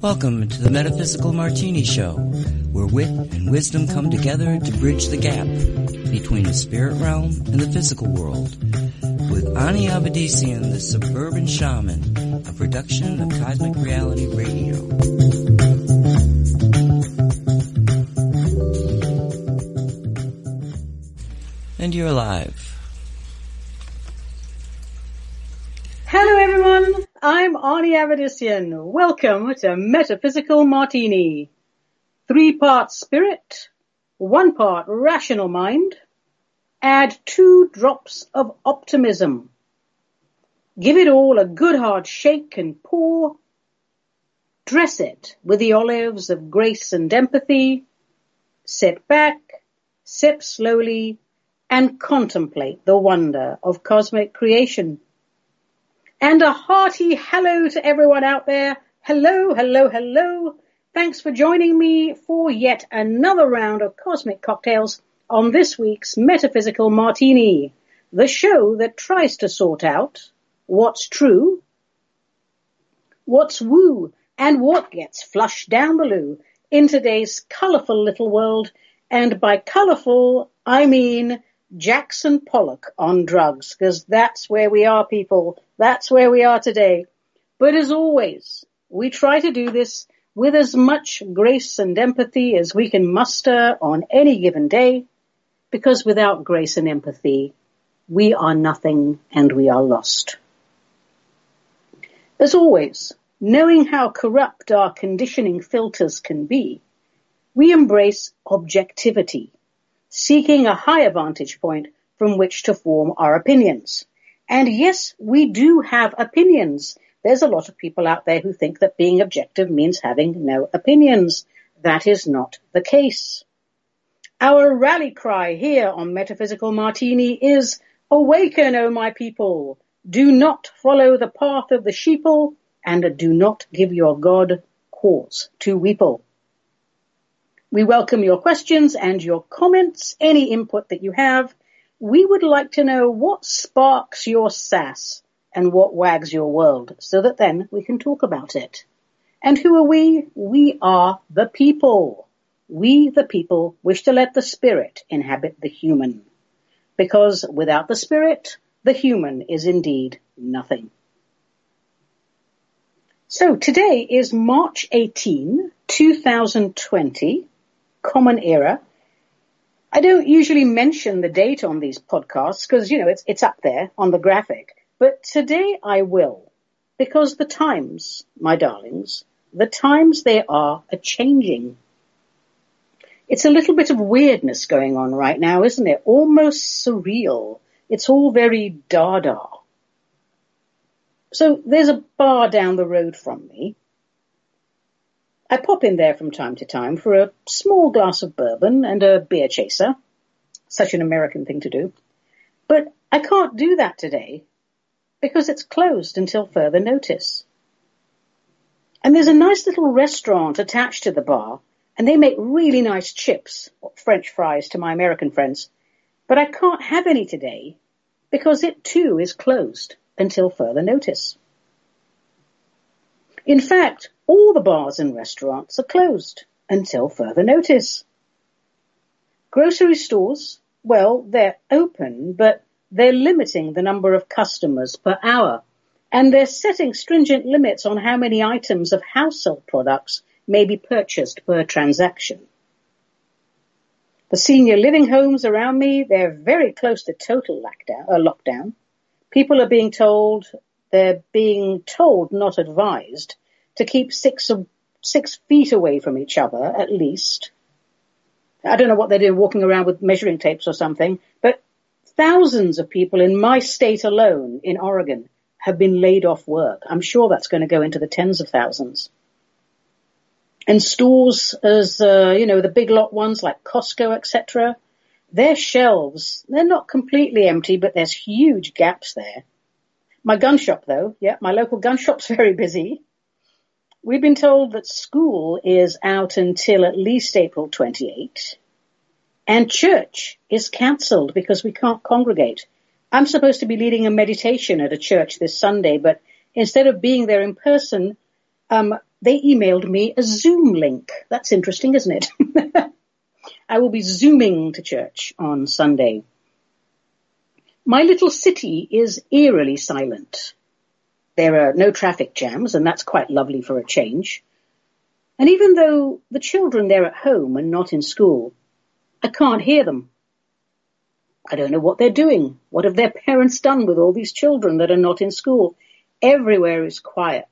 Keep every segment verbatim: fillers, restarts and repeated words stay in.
Welcome to the Metaphysical Martini Show, where wit and wisdom come together to bridge the gap between the spirit realm and the physical world. With Ani Avedissian, the Suburban Shaman, a production of Cosmic Reality Radio. And you're live. Hello everyone, I'm Ani Avedissian. Welcome to Metaphysical Martini. Three parts spirit, one part rational mind, add two drops of optimism. Give it all a good hard shake and pour. Dress it with the olives of grace and empathy. Sit back, sip slowly, and contemplate the wonder of cosmic creation. And a hearty hello to everyone out there. Hello, hello, hello. Thanks for joining me for yet another round of cosmic cocktails on this week's Metaphysical Martini, the show that tries to sort out what's true, what's woo, and what gets flushed down the loo in today's colourful little world. And by colourful, I mean Jackson Pollock on drugs, because that's where we are, people. That's where we are today. But as always, we try to do this with as much grace and empathy as we can muster on any given day, because without grace and empathy, we are nothing and we are lost. As always, knowing how corrupt our conditioning filters can be, we embrace objectivity, seeking a higher vantage point from which to form our opinions. And yes, we do have opinions. There's a lot of people out there who think that being objective means having no opinions. That is not the case. Our rally cry here on Metaphysical Martini is, awaken, O my people. Do not follow the path of the sheeple, and do not give your God cause to weeple. We welcome your questions and your comments, any input that you have. We would like to know what sparks your sass and what wags your world, so that then we can talk about it. And who are we? We are the people. We, the people, wish to let the spirit inhabit the human, because without the spirit, the human is indeed nothing. So today is March eighteenth, two thousand twenty. Common Era. I don't usually mention the date on these podcasts because, you know, it's it's up there on the graphic. But today I will, because the times, my darlings, the times they are a-changing. It's a little bit of weirdness going on right now, isn't it? Almost surreal. It's all very Dada. So there's a bar down the road from me. I pop in there from time to time for a small glass of bourbon and a beer chaser. Such an American thing to do. But I can't do that today because it's closed until further notice. And there's a nice little restaurant attached to the bar, and they make really nice chips, or French fries to my American friends. But I can't have any today because it too is closed until further notice. In fact, all the bars and restaurants are closed until further notice. Grocery stores, well, they're open, but they're limiting the number of customers per hour. And they're setting stringent limits on how many items of household products may be purchased per transaction. The senior living homes around me, they're very close to total lockdown. People are being told, they're being told, not advised, to keep six six feet away from each other, at least. I don't know what they're doing, walking around with measuring tapes or something, but thousands of people in my state alone, in Oregon, have been laid off work. I'm sure that's going to go into the tens of thousands. And stores, as uh, you know, the big lot ones like Costco, et cetera, their shelves, they're not completely empty, but there's huge gaps there. My gun shop, though, yeah, my local gun shop's very busy. We've been told that school is out until at least April twenty-eighth, and church is cancelled because we can't congregate. I'm supposed to be leading a meditation at a church this Sunday, but instead of being there in person, um, they emailed me a Zoom link. That's interesting, isn't it? I will be Zooming to church on Sunday. My little city is eerily silent. There are no traffic jams, and that's quite lovely for a change. And even though the children they're at home and not in school, I can't hear them. I don't know what they're doing. What have their parents done with all these children that are not in school? Everywhere is quiet,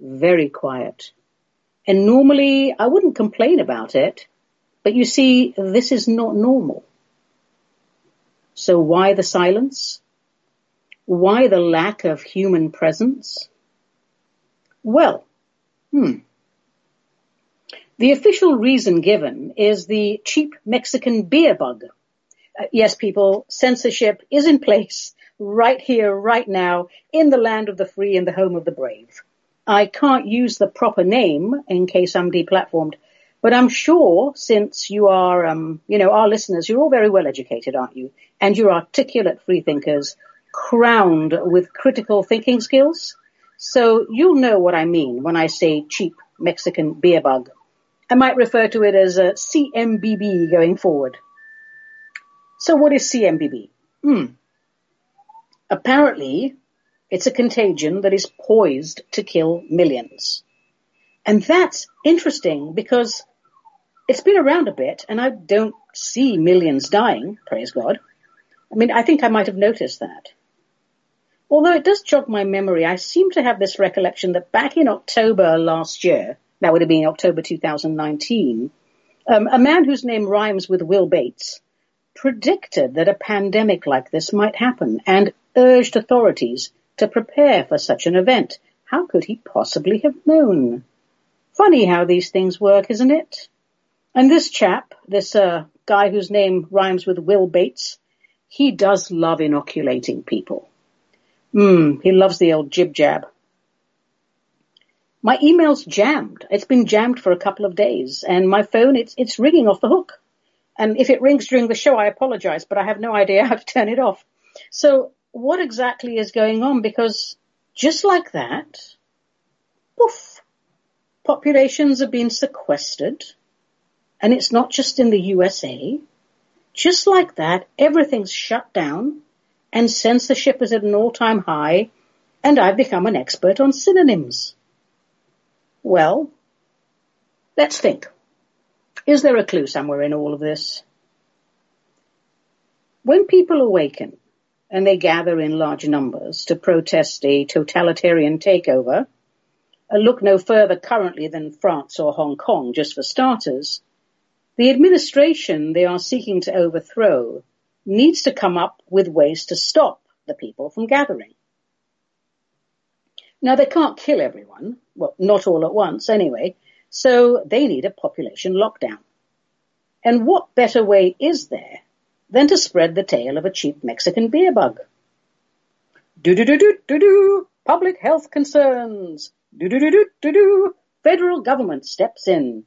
very quiet. And normally I wouldn't complain about it, but you see, this is not normal. So why the silence? Why the lack of human presence? Well, hmm. The official reason given is the cheap Mexican beer bug. Uh, yes, people, censorship is in place right here, right now, in the land of the free and the home of the brave. I can't use the proper name in case I'm deplatformed, but I'm sure since you are, um, you know, our listeners, you're all very well educated, aren't you? And you're articulate free thinkers crowned with critical thinking skills. So you'll know what I mean when I say cheap Mexican beer bug. I might refer to it as a C M B B going forward. So what is C M B B? Hmm. Apparently, it's a contagion that is poised to kill millions. And that's interesting because it's been around a bit and I don't see millions dying, praise God. I mean, I think I might have noticed that. Although it does jog my memory, I seem to have this recollection that back in October last year, that would have been October two thousand nineteen, um, a man whose name rhymes with Will Bates predicted that a pandemic like this might happen and urged authorities to prepare for such an event. How could he possibly have known? Funny how these things work, isn't it? And this chap, this uh, guy whose name rhymes with Will Bates, he does love inoculating people. Hmm, he loves the old jib-jab. My email's jammed. It's been jammed for a couple of days. And my phone, it's it's ringing off the hook. And if it rings during the show, I apologize, but I have no idea how to turn it off. So what exactly is going on? Because just like that, poof, populations have been sequestered. And it's not just in the U S A. Just like that, everything's shut down and censorship is at an all-time high. And I've become an expert on synonyms. Well, let's think. Is there a clue somewhere in all of this? When people awaken and they gather in large numbers to protest a totalitarian takeover, a look no further currently than France or Hong Kong, just for starters, the administration they are seeking to overthrow needs to come up with ways to stop the people from gathering. Now, they can't kill everyone, well, not all at once anyway, so they need a population lockdown. And what better way is there than to spread the tale of a cheap Mexican beer bug? Do-do-do-do-do-do, public health concerns. Do-do-do-do-do, federal government steps in.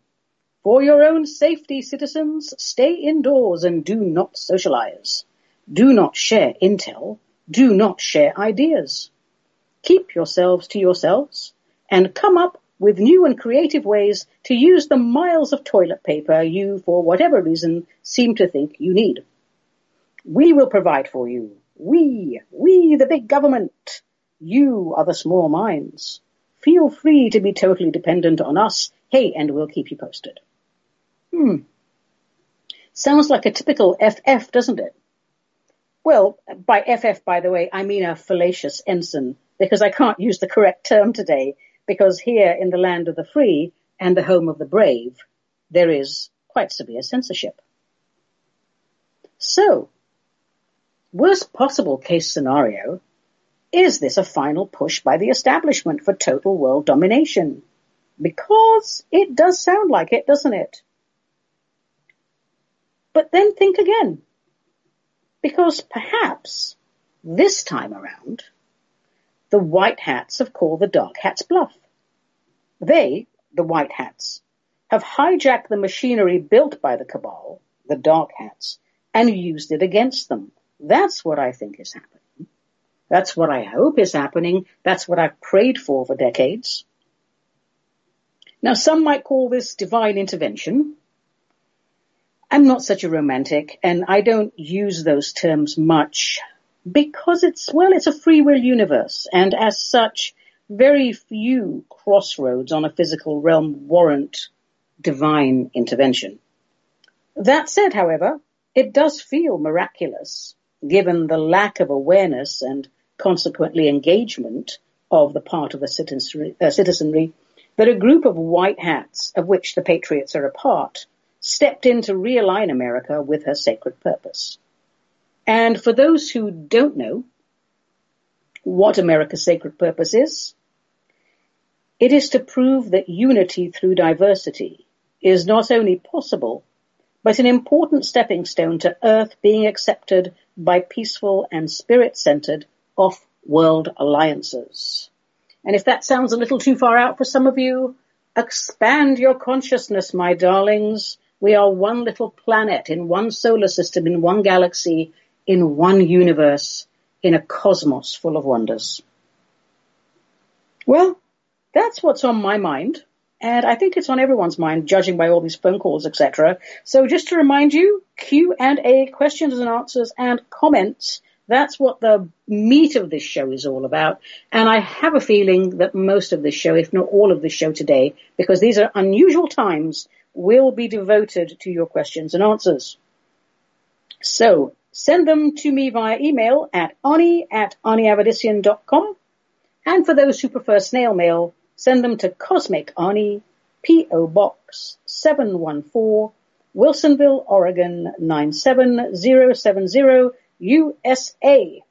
For your own safety, citizens, stay indoors and do not socialize. Do not share intel. Do not share ideas. Keep yourselves to yourselves and come up with new and creative ways to use the miles of toilet paper you, for whatever reason, seem to think you need. We will provide for you. We, we, the big government. You are the small minds. Feel free to be totally dependent on us. Hey, and we'll keep you posted. Hmm. Sounds like a typical F F, doesn't it? Well, by F F, by the way, I mean a fallacious ensign, because I can't use the correct term today, because here in the land of the free and the home of the brave, there is quite severe censorship. So, worst possible case scenario, is this a final push by the establishment for total world domination? Because it does sound like it, doesn't it? But then think again, because perhaps this time around, the white hats have called the dark hats bluff. They, the white hats, have hijacked the machinery built by the cabal, the dark hats, and used it against them, That's what I think is happening. That's what I hope is happening. That's what I've prayed for for decades. Now, some might call this divine intervention. I'm not such a romantic, and I don't use those terms much because it's, well, it's a free will universe, and as such, very few crossroads on a physical realm warrant divine intervention. That said, however, it does feel miraculous, given the lack of awareness and consequently engagement of the part of the citizenry, uh, citizenry that a group of white hats, of which the Patriots are a part, stepped in to realign America with her sacred purpose. And for those who don't know what America's sacred purpose is, it is to prove that unity through diversity is not only possible, but an important stepping stone to Earth being accepted by peaceful and spirit-centered off-world alliances. And if that sounds a little too far out for some of you, expand your consciousness, my darlings. We are one little planet in one solar system, in one galaxy, in one universe, in a cosmos full of wonders. Well, that's what's on my mind. And I think it's on everyone's mind, judging by all these phone calls, et cetera. So just to remind you, Q and A, questions and answers, and comments, that's what the meat of this show is all about. And I have a feeling that most of this show, if not all of this show today, because these are unusual times, will be devoted to your questions and answers. So send them to me via email at ani at ani avedissian dot com. And for those who prefer snail mail, send them to Cosmic Ani, P O. Box seven one four, Wilsonville, Oregon nine seven zero seven zero, U S A.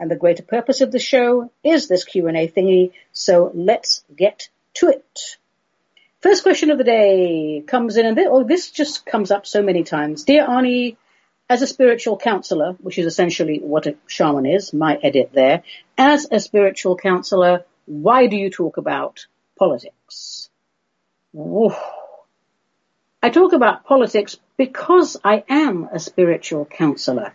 And the greater purpose of the show is this Q and A thingy, so let's get to it. First question of the day comes in, and this, oh, this just comes up so many times. Dear Ani, as a spiritual counselor, which is essentially what a shaman is, my edit there, as a spiritual counselor, why do you talk about politics? Whoa. I talk about politics because I am a spiritual counselor.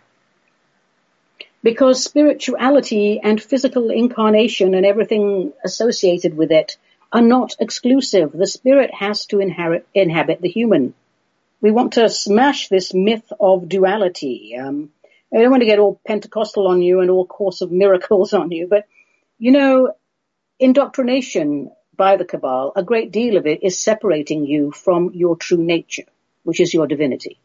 Because spirituality and physical incarnation and everything associated with it are not exclusive. The spirit has to inherit, inhabit the human. We want to smash this myth of duality. Um, I don't want to get all Pentecostal on you and all Course of Miracles on you, but, you know, indoctrination by the cabal, a great deal of it is separating you from your true nature, which is your divinity.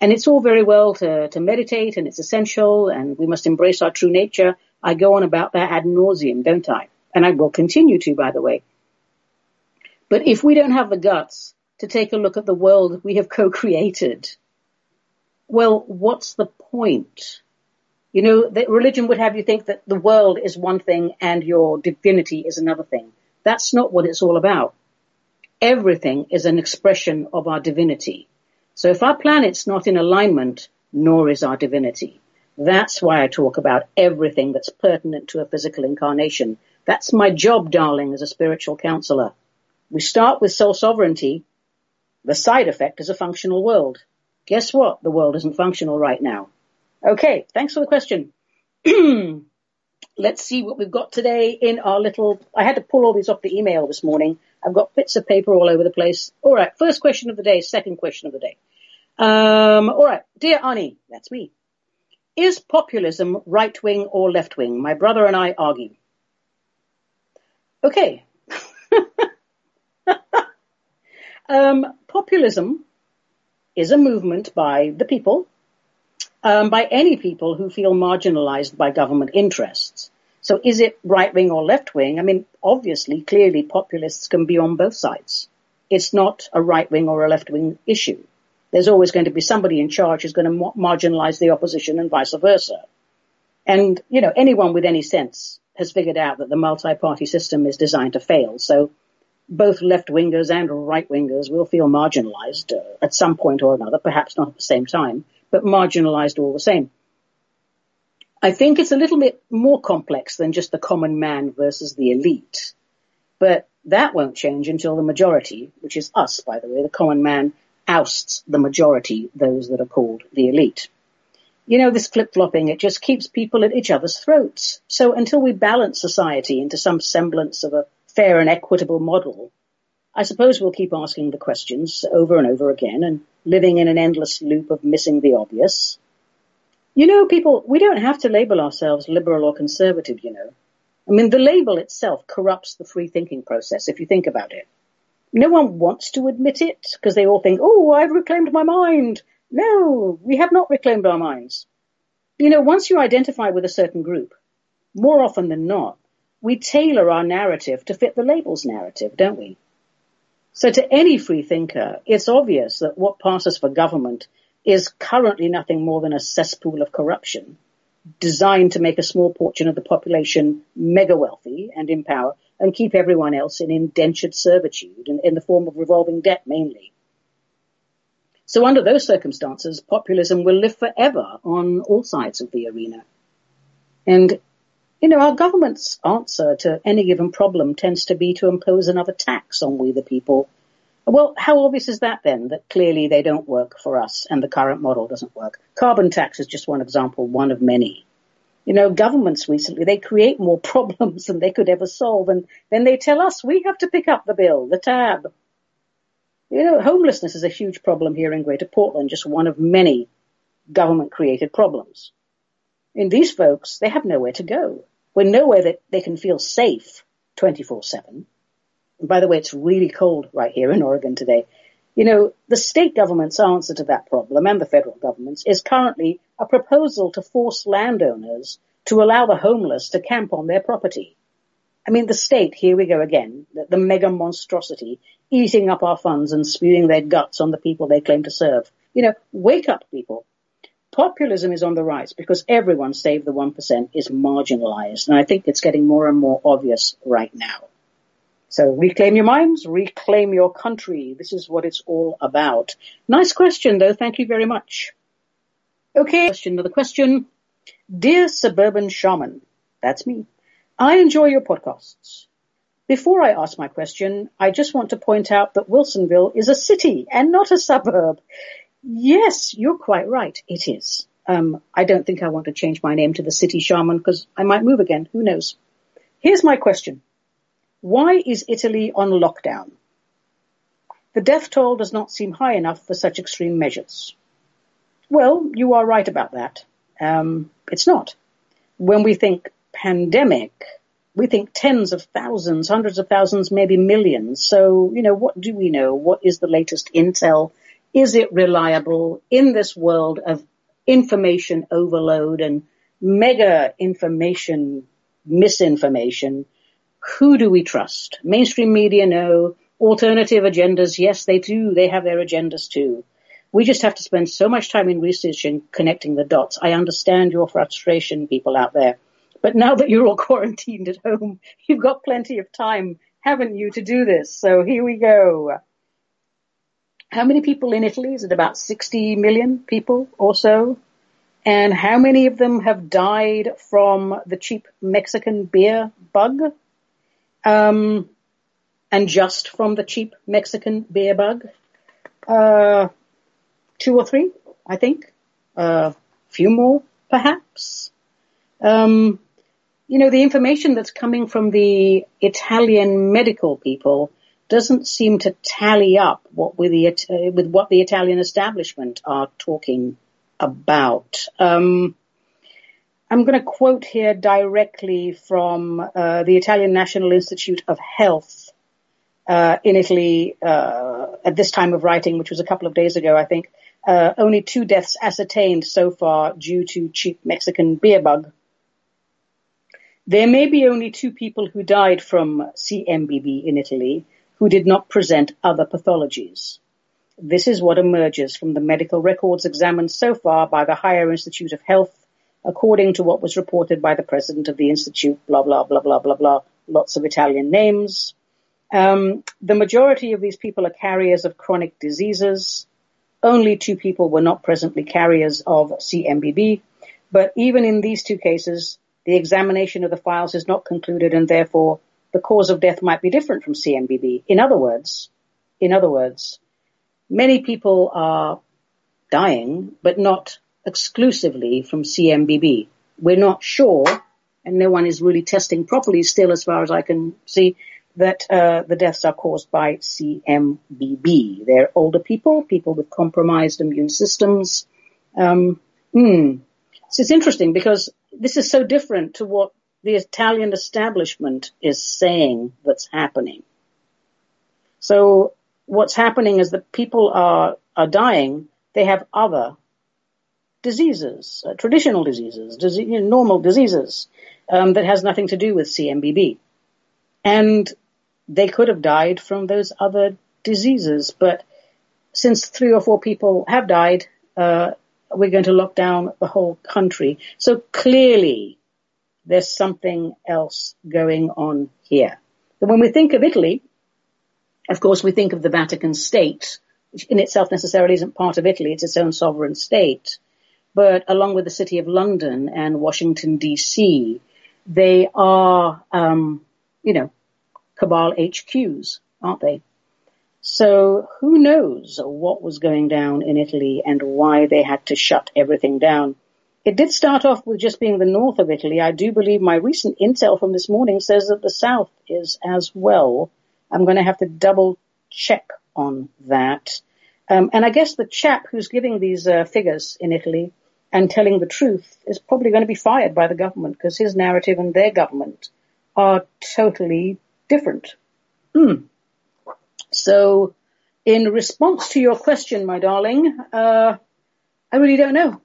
And it's all very well to, to meditate, and it's essential, and we must embrace our true nature. I go on about that ad nauseum, don't I? And I will continue to, by the way. But if we don't have the guts to take a look at the world we have co-created, well, what's the point? You know, that religion would have you think that the world is one thing and your divinity is another thing. That's not what it's all about. Everything is an expression of our divinity. So if our planet's not in alignment, nor is our divinity. That's why I talk about everything that's pertinent to a physical incarnation. That's my job, darling, as a spiritual counselor. We start with self-sovereignty. The side effect is a functional world. Guess what? The world isn't functional right now. Okay, thanks for the question. Let's see what we've got today in our little... I had to pull all these off the email this morning. I've got bits of paper all over the place. All right, first question of the day, second question of the day. Um, all right, dear Ani, that's me. Is populism right-wing or left-wing? My brother and I argue. Okay. um, populism is a movement by the people, Um, by any people who feel marginalized by government interests. So is it right-wing or left-wing? I mean, obviously, clearly, populists can be on both sides. It's not a right-wing or a left-wing issue. There's always going to be somebody in charge who's going to ma- marginalize the opposition and vice versa. And, you know, anyone with any sense has figured out that the multi-party system is designed to fail. So both left-wingers and right-wingers will feel marginalized uh, at some point or another, perhaps not at the same time, but marginalized all the same. I think it's a little bit more complex than just the common man versus the elite. But that won't change until the majority, which is us, by the way, the common man ousts the majority, those that are called the elite. you know, this flip-flopping, it just keeps people at each other's throats. So until we balance society into some semblance of a fair and equitable model, I suppose we'll keep asking the questions over and over again and living in an endless loop of missing the obvious. You know, people, we don't have to label ourselves liberal or conservative, you know. I mean, the label itself corrupts the free thinking process, if you think about it. No one wants to admit it because they all think, oh, I've reclaimed my mind. No, we have not reclaimed our minds. You know, once you identify with a certain group, more often than not, we tailor our narrative to fit the label's narrative, don't we? So to any free thinker, it's obvious that what passes for government is currently nothing more than a cesspool of corruption designed to make a small portion of the population mega wealthy and in power and keep everyone else in indentured servitude and in the form of revolving debt mainly. So under those circumstances, populism will live forever on all sides of the arena. And, you know, our government's answer to any given problem tends to be to impose another tax on we the people. Well, how obvious is that then, that clearly they don't work for us and the current model doesn't work? Carbon tax is just one example, one of many. You know, governments recently, they create more problems than they could ever solve. And then they tell us we have to pick up the bill, the tab. You know, homelessness is a huge problem here in Greater Portland, just one of many government-created problems. And these folks, they have nowhere to go. We're nowhere that they can feel safe twenty-four seven. And by the way, it's really cold right here in Oregon today. You know, the state government's answer to that problem and the federal government's is currently a proposal to force landowners to allow the homeless to camp on their property. I mean, the state, here we go again, the, the mega monstrosity, eating up our funds and spewing their guts on the people they claim to serve. You know, wake up, people. Populism is on the rise because everyone, save the one percent, is marginalized. And I think it's getting more and more obvious right now. So reclaim your minds, reclaim your country. This is what it's all about. Nice question, though. Thank you very much. Okay, question, another question. Dear Suburban Shaman, that's me. I enjoy your podcasts. Before I ask my question, I just want to point out that Wilsonville is a city and not a suburb. Yes, you're quite right. It is. Um, I don't think I want to change my name to the City Shaman because I might move again. Who knows? Here's my question. Why is Italy on lockdown? The death toll does not seem high enough for such extreme measures. Well, you are right about that. Um, it's not. When we think pandemic, we think tens of thousands, hundreds of thousands, maybe millions. So, you know, what do we know? What is the latest intel? Is it reliable in this world of information overload and mega information misinformation? Who do we trust? Mainstream media, no. Alternative agendas, yes, they do. They have their agendas too. We just have to spend so much time in research and connecting the dots. I understand your frustration, people out there. But now that you're all quarantined at home, you've got plenty of time, haven't you, to do this? So here we go. How many people in Italy? Is it about sixty million people or so? And how many of them have died from the cheap Mexican beer bug? Um, and just from the cheap Mexican beer bug? Uh, two or three, I think. A uh, few more, perhaps. Um, you know, the information that's coming from the Italian medical people doesn't seem to tally up what with the, uh, with what the Italian establishment are talking about. Um, I'm going to quote here directly from uh, the Italian National Institute of Health uh, in Italy uh, at this time of writing, which was a couple of days ago, I think. Uh, only two deaths ascertained so far due to cheap Mexican beer bug. There may be only two people who died from C M B B in Italy who did not present other pathologies. This is what emerges from the medical records examined so far by the Higher Institute of Health, according to what was reported by the president of the institute, blah, blah, blah, blah, blah, blah, lots of Italian names. Um, the majority of these people are carriers of chronic diseases. Only two people were not presently carriers of C M B B. But even in these two cases, the examination of the files is not concluded and therefore the cause of death might be different from C M B B. In other words, in other words, many people are dying, but not exclusively from C M B B. We're not sure, and no one is really testing properly still, as far as I can see, that uh, the deaths are caused by C M B B. They're older people, people with compromised immune systems. Um, mm. So it's interesting because this is so different to what the Italian establishment is saying that's happening. So what's happening is that people are, are dying. They have other diseases, uh, traditional diseases, disease, you know, normal diseases um, that has nothing to do with C M B B. And they could have died from those other diseases. But since three or four people have died, uh, we're going to lock down the whole country. So clearly there's something else going on here. But when we think of Italy, of course, we think of the Vatican State, which in itself necessarily isn't part of Italy. It's its own sovereign state. But along with the city of London and Washington, D C, they are, um, you know, cabal H Qs, aren't they? So who knows what was going down in Italy and why they had to shut everything down. It did start off with just being the north of Italy. I do believe my recent intel from this morning says that the south is as well. I'm going to have to double check on that. Um, and I guess the chap who's giving these uh, figures in Italy and telling the truth is probably going to be fired by the government because his narrative and their government are totally different. Mm. So in response to your question, my darling, uh, I really don't know.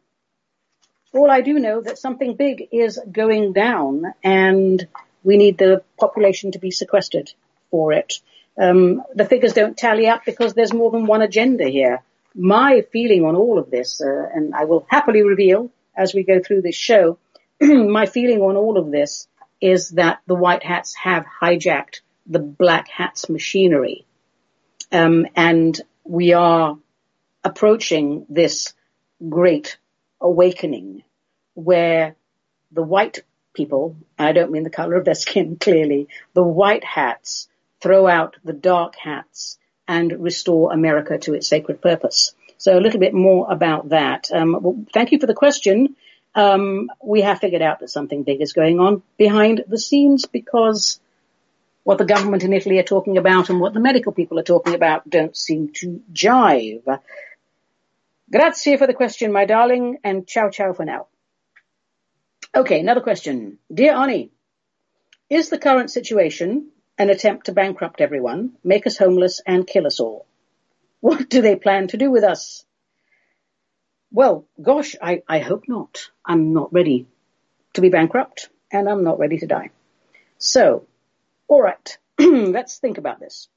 All I do know that something big is going down and we need the population to be sequestered for it. Um, the figures don't tally up because there's more than one agenda here. My feeling on all of this, uh, and I will happily reveal as we go through this show, my feeling on all of this is that the white hats have hijacked the black hats machinery. Um, and we are approaching this great awakening where the white people, I don't mean the color of their skin, clearly, the white hats throw out the dark hats and restore America to its sacred purpose. So a little bit more about that. Um, well, thank you for the question. Um, we have figured out that something big is going on behind the scenes because what the government in Italy are talking about and what the medical people are talking about don't seem to jive. Grazie for the question, my darling, and ciao, ciao for now. Okay, another question. Dear Ani, is the current situation an attempt to bankrupt everyone, make us homeless, and kill us all? What do they plan to do with us? Well, gosh, I, I hope not. I'm not ready to be bankrupt, and I'm not ready to die. So, all right, let's think about this.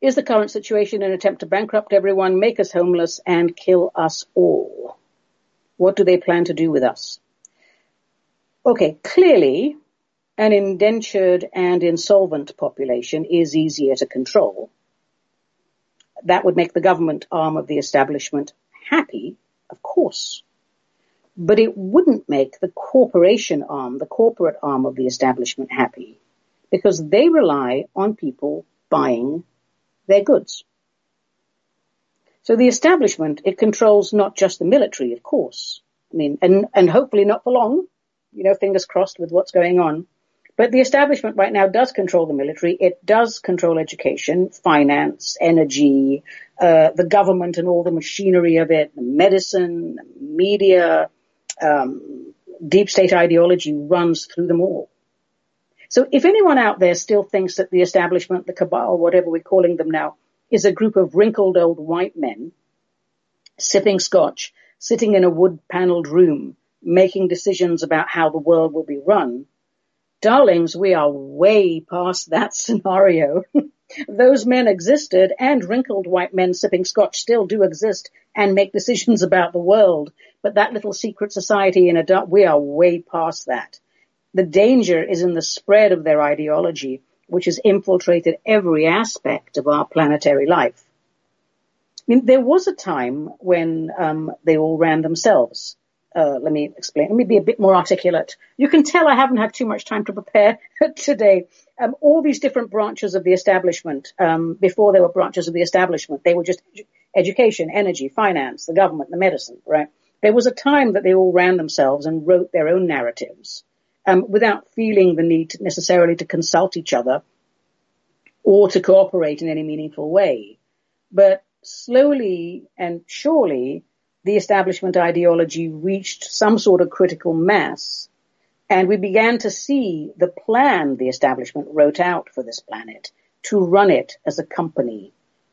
Is the current situation an attempt to bankrupt everyone, make us homeless, and kill us all? What do they plan to do with us? Okay, clearly, an indentured and insolvent population is easier to control. That would make the government arm of the establishment happy, of course. But it wouldn't make the corporation arm, the corporate arm of the establishment happy, because they rely on people buying their goods. So the establishment, it controls not just the military, of course. I mean, and, and hopefully not for long, you know, fingers crossed with what's going on. But the establishment right now does control the military. It does control education, finance, energy, uh, the government and all the machinery of it, medicine, media, um, deep state ideology runs through them all. So if anyone out there still thinks that the establishment, the cabal, whatever we're calling them now, is a group of wrinkled old white men sipping scotch, sitting in a wood-paneled room, making decisions about how the world will be run, darlings, we are way past that scenario. Those men existed, and wrinkled white men sipping scotch still do exist and make decisions about the world. But that little secret society in a dark, we are way past that. The danger is in the spread of their ideology, which has infiltrated every aspect of our planetary life. I mean, there was a time when um, they all ran themselves. Uh, let me explain. Let me be a bit more articulate. You can tell I haven't had too much time to prepare today. Um, all these different branches of the establishment, um, before they were branches of the establishment, they were just education, energy, finance, the government, the medicine, right? There was a time that they all ran themselves and wrote their own narratives um, without feeling the need to necessarily to consult each other or to cooperate in any meaningful way. But slowly and surely, the establishment ideology reached some sort of critical mass, and we began to see the plan the establishment wrote out for this planet to run it as a company.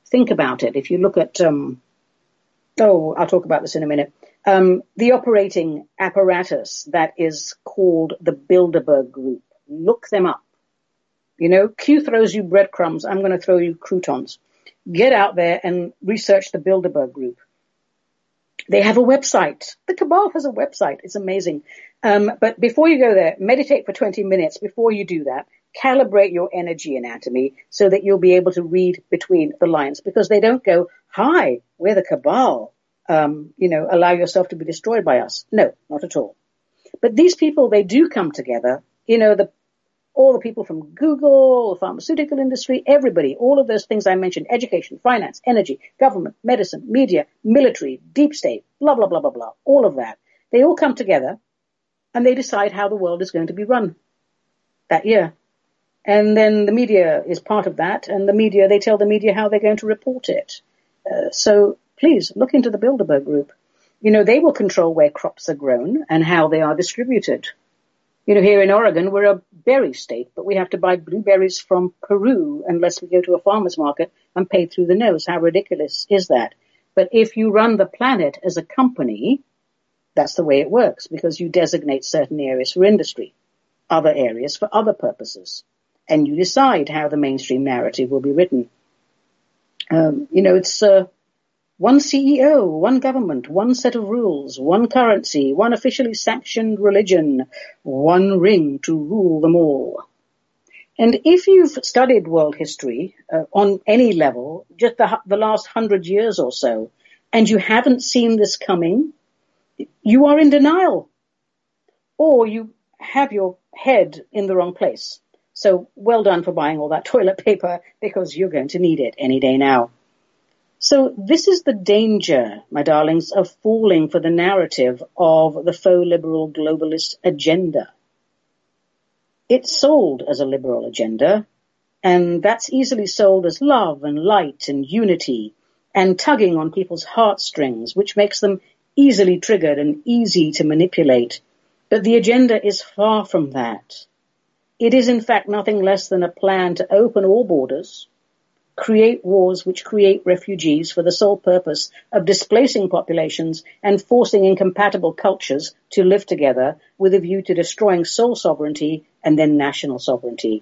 Think about it. If you look at, um, oh, I'll talk about this in a minute, um, the operating apparatus that is called the Bilderberg Group. Look them up. You know, Q throws you breadcrumbs. I'm going to throw you croutons. Get out there and research the Bilderberg Group. They have a website. The cabal has a website. It's amazing. Um, but before you go there, meditate for twenty minutes. Before you do that, calibrate your energy anatomy so that you'll be able to read between the lines, because they don't go, hi, we're the cabal. Um, you know, allow yourself to be destroyed by us. No, not at all. But these people, they do come together. You know, the all the people from Google, the pharmaceutical industry, everybody, all of those things I mentioned, education, finance, energy, government, medicine, media, military, deep state, blah, blah, blah, blah, blah, all of that. They all come together and they decide how the world is going to be run that year. And then the media is part of that, and the media, they tell the media how they're going to report it. Uh, so please look into the Bilderberg Group. You know, they will control where crops are grown and how they are distributed. You know, here in Oregon, we're a berry state, but we have to buy blueberries from Peru unless we go to a farmer's market and pay through the nose. How ridiculous is that? But if you run the planet as a company, that's the way it works, because you designate certain areas for industry, other areas for other purposes, and you decide how the mainstream narrative will be written. Um, you know, it's uh, one C E O, one government, one set of rules, one currency, one officially sanctioned religion, one ring to rule them all. And if you've studied world history uh, on any level, just the, the last hundred years or so, and you haven't seen this coming, you are in denial, or you have your head in the wrong place. So well done for buying all that toilet paper, because you're going to need it any day now. So this is the danger, my darlings, of falling for the narrative of the faux liberal globalist agenda. It's sold as a liberal agenda, and that's easily sold as love and light and unity and tugging on people's heartstrings, which makes them easily triggered and easy to manipulate. But the agenda is far from that. It is, in fact, nothing less than a plan to open all borders, create wars which create refugees for the sole purpose of displacing populations and forcing incompatible cultures to live together with a view to destroying sole sovereignty and then national sovereignty.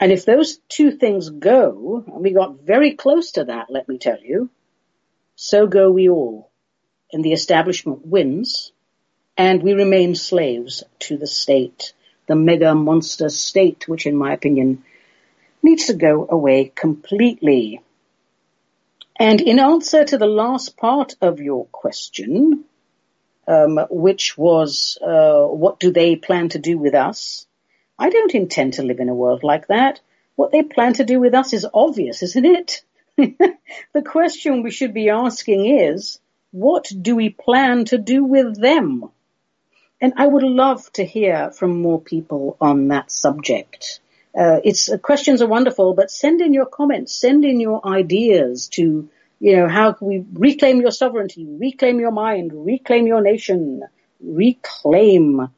And if those two things go, and we got very close to that, let me tell you, so go we all. And the establishment wins, and we remain slaves to the state, the mega monster state, which in my opinion needs to go away completely. And in answer to the last part of your question, um, which was, uh, what do they plan to do with us? I don't intend to live in a world like that. What they plan to do with us is obvious, isn't it? The question we should be asking is, what do we plan to do with them? And I would love to hear from more people on that subject. Uh, it's uh, questions are wonderful, but send in your comments, send in your ideas to, you know, how can we reclaim your sovereignty, reclaim your mind, reclaim your nation, reclaim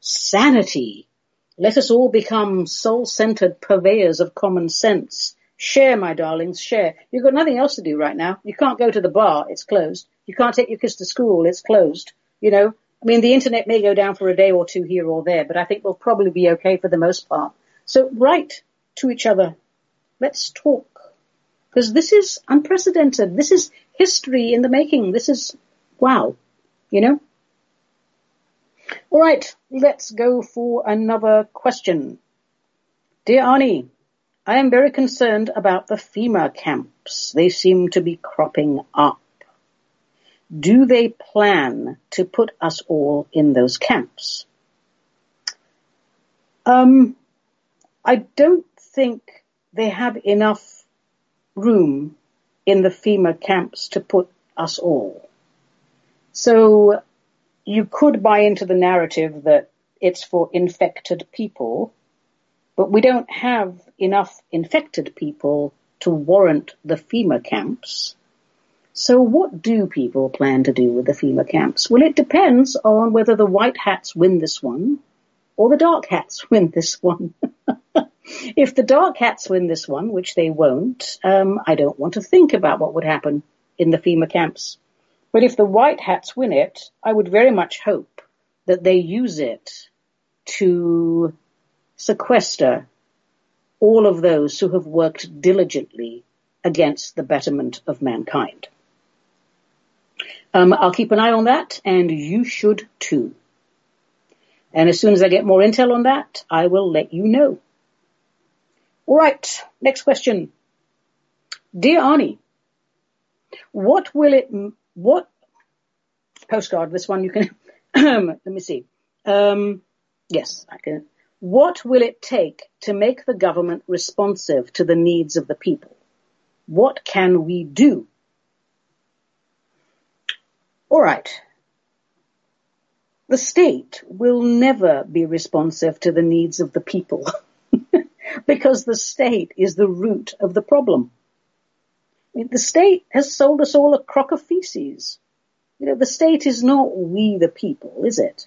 sanity. Let us all become soul-centered purveyors of common sense. Share, my darlings, share. You've got nothing else to do right now. You can't go to the bar. It's closed. You can't take your kids to school. It's closed. You know, I mean, the internet may go down for a day or two here or there, but I think we'll probably be okay for the most part. So write to each other. Let's talk, because this is unprecedented. This is history in the making. This is, wow, you know. All right, let's go for another question. Dear Ani, I am very concerned about the FEMA camps. They seem to be cropping up. Do they plan to put us all in those camps? Um, I don't think they have enough room in the FEMA camps to put us all. So you could buy into the narrative that it's for infected people, but we don't have enough infected people to warrant the FEMA camps. So what do people plan to do with the FEMA camps? Well, it depends on whether the white hats win this one or the dark hats win this one. If the dark hats win this one, which they won't, um, I don't want to think about what would happen in the FEMA camps. But if the white hats win it, I would very much hope that they use it to sequester all of those who have worked diligently against the betterment of mankind. Um, I'll keep an eye on that, and you should too. And as soon as I get more intel on that, I will let you know. All right, next question. Dear Ani, what will it, what, postcard, this one you can, let me see. Um, yes, I can. What will it take to make the government responsive to the needs of the people? What can we do? All right. The state will never be responsive to the needs of the people because the state is the root of the problem. I mean, the state has sold us all a crock of feces. You know, the state is not we the people, is it?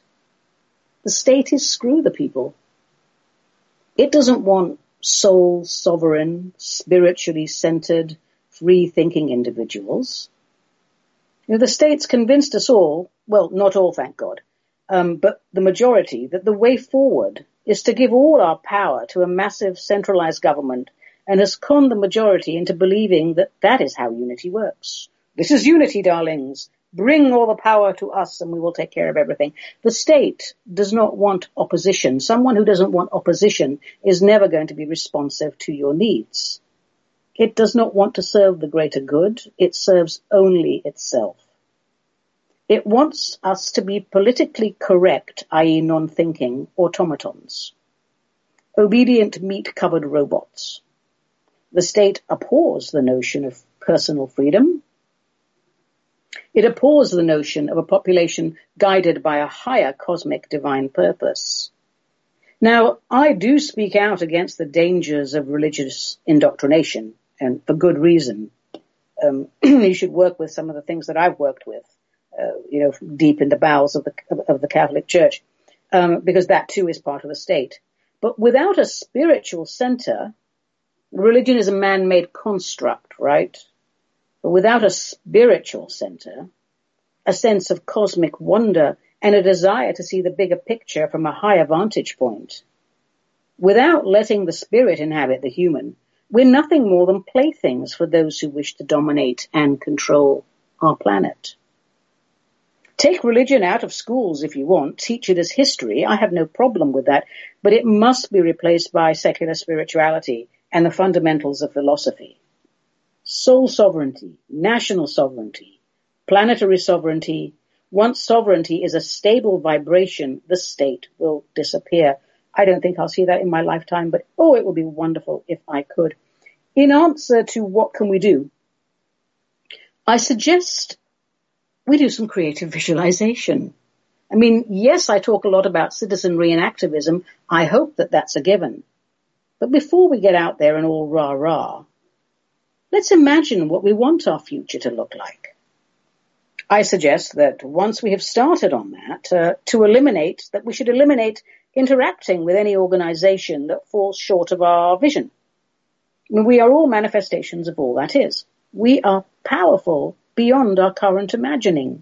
The state is screw the people. It doesn't want soul sovereign, spiritually centered, free thinking individuals. You know, the state's convinced us all, well, not all, thank God, um, but the majority, that the way forward is to give all our power to a massive centralized government, and has conned the majority into believing that that is how unity works. This is unity, darlings. Bring all the power to us and we will take care of everything. The state does not want opposition. Someone who doesn't want opposition is never going to be responsive to your needs. It does not want to serve the greater good. It serves only itself. It wants us to be politically correct, that is non-thinking automatons, obedient meat-covered robots. The state abhors the notion of personal freedom. It abhors the notion of a population guided by a higher cosmic divine purpose. Now, I do speak out against the dangers of religious indoctrination, and for good reason. Um, you should work with some of the things that I've worked with, uh, you know, deep in the bowels of the of the Catholic Church, um, because that too is part of the state. But without a spiritual center, religion is a man-made construct, right? But without a spiritual center, a sense of cosmic wonder, and a desire to see the bigger picture from a higher vantage point, without letting the spirit inhabit the human, we're nothing more than playthings for those who wish to dominate and control our planet. Take religion out of schools if you want, teach it as history. I have no problem with that, but it must be replaced by secular spirituality and the fundamentals of philosophy. Soul sovereignty, national sovereignty, planetary sovereignty. Once sovereignty is a stable vibration, the state will disappear. I don't think I'll see that in my lifetime, but oh, it would be wonderful if I could. In answer to what can we do, I suggest we do some creative visualization. I mean, yes, I talk a lot about citizenry and activism. I hope that that's a given. But before we get out there and all rah-rah, let's imagine what we want our future to look like. I suggest that once we have started on that, uh, to eliminate, that we should eliminate interacting with any organization that falls short of our vision. We are all manifestations of all that is. We are powerful beyond our current imagining.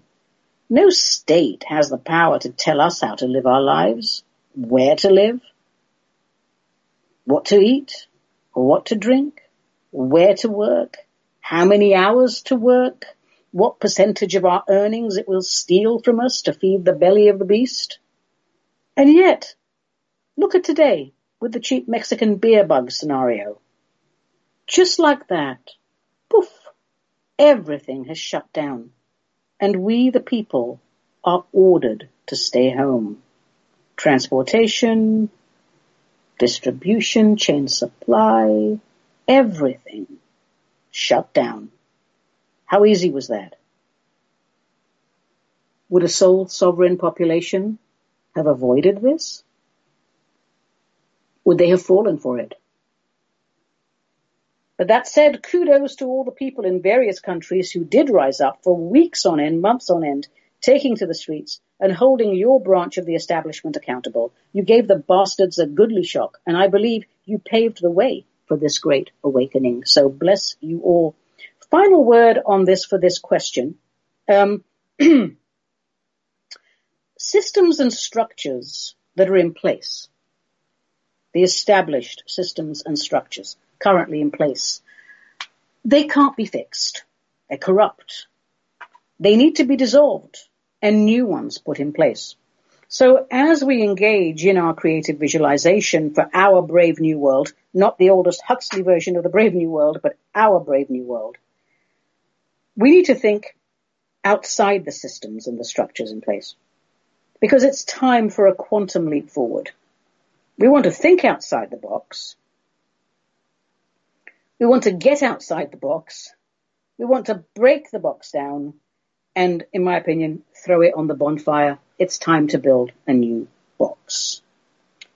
No state has the power to tell us how to live our lives, where to live, what to eat, or what to drink, where to work, how many hours to work, what percentage of our earnings it will steal from us to feed the belly of the beast. And yet, look at today with the cheap Mexican beer bug scenario. Just like that, poof, everything has shut down, and we, the people, are ordered to stay home. Transportation, distribution, chain supply, everything shut down How easy was that? Would a sole sovereign population have avoided this? Would they have fallen for it? But that said, kudos to all the people in various countries who did rise up for weeks on end, months on end, taking to the streets and holding your branch of the establishment accountable. You gave the bastards a goodly shock, and I believe you paved the way for this great awakening. So bless you all. Final word on this for this question. Um, systems and structures that are in place, the established systems and structures currently in place, they can't be fixed. They're corrupt. They need to be dissolved and new ones put in place. So as we engage in our creative visualization for our brave new world, not the oldest Huxley version of the brave new world, but our brave new world, we need to think outside the systems and the structures in place, because it's time for a quantum leap forward. We want to think outside the box. We want to get outside the box. We want to break the box down and, in my opinion, throw it on the bonfire. It's time to build a new box.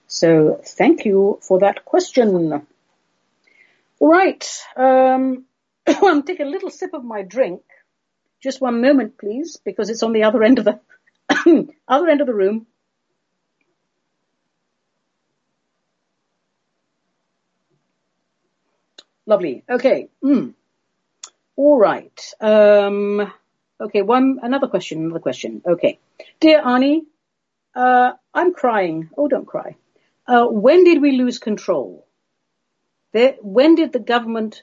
So thank you for that question. All right. Um, I'm taking a little sip of my drink. Just one moment, please, because it's on the other end of the other end of the room. Lovely. Okay. Mm. All right. Um, okay. One, another question, another question. Okay. Dear Ani, uh, I'm crying. Oh, don't cry. Uh, when did we lose control? There, when did the government,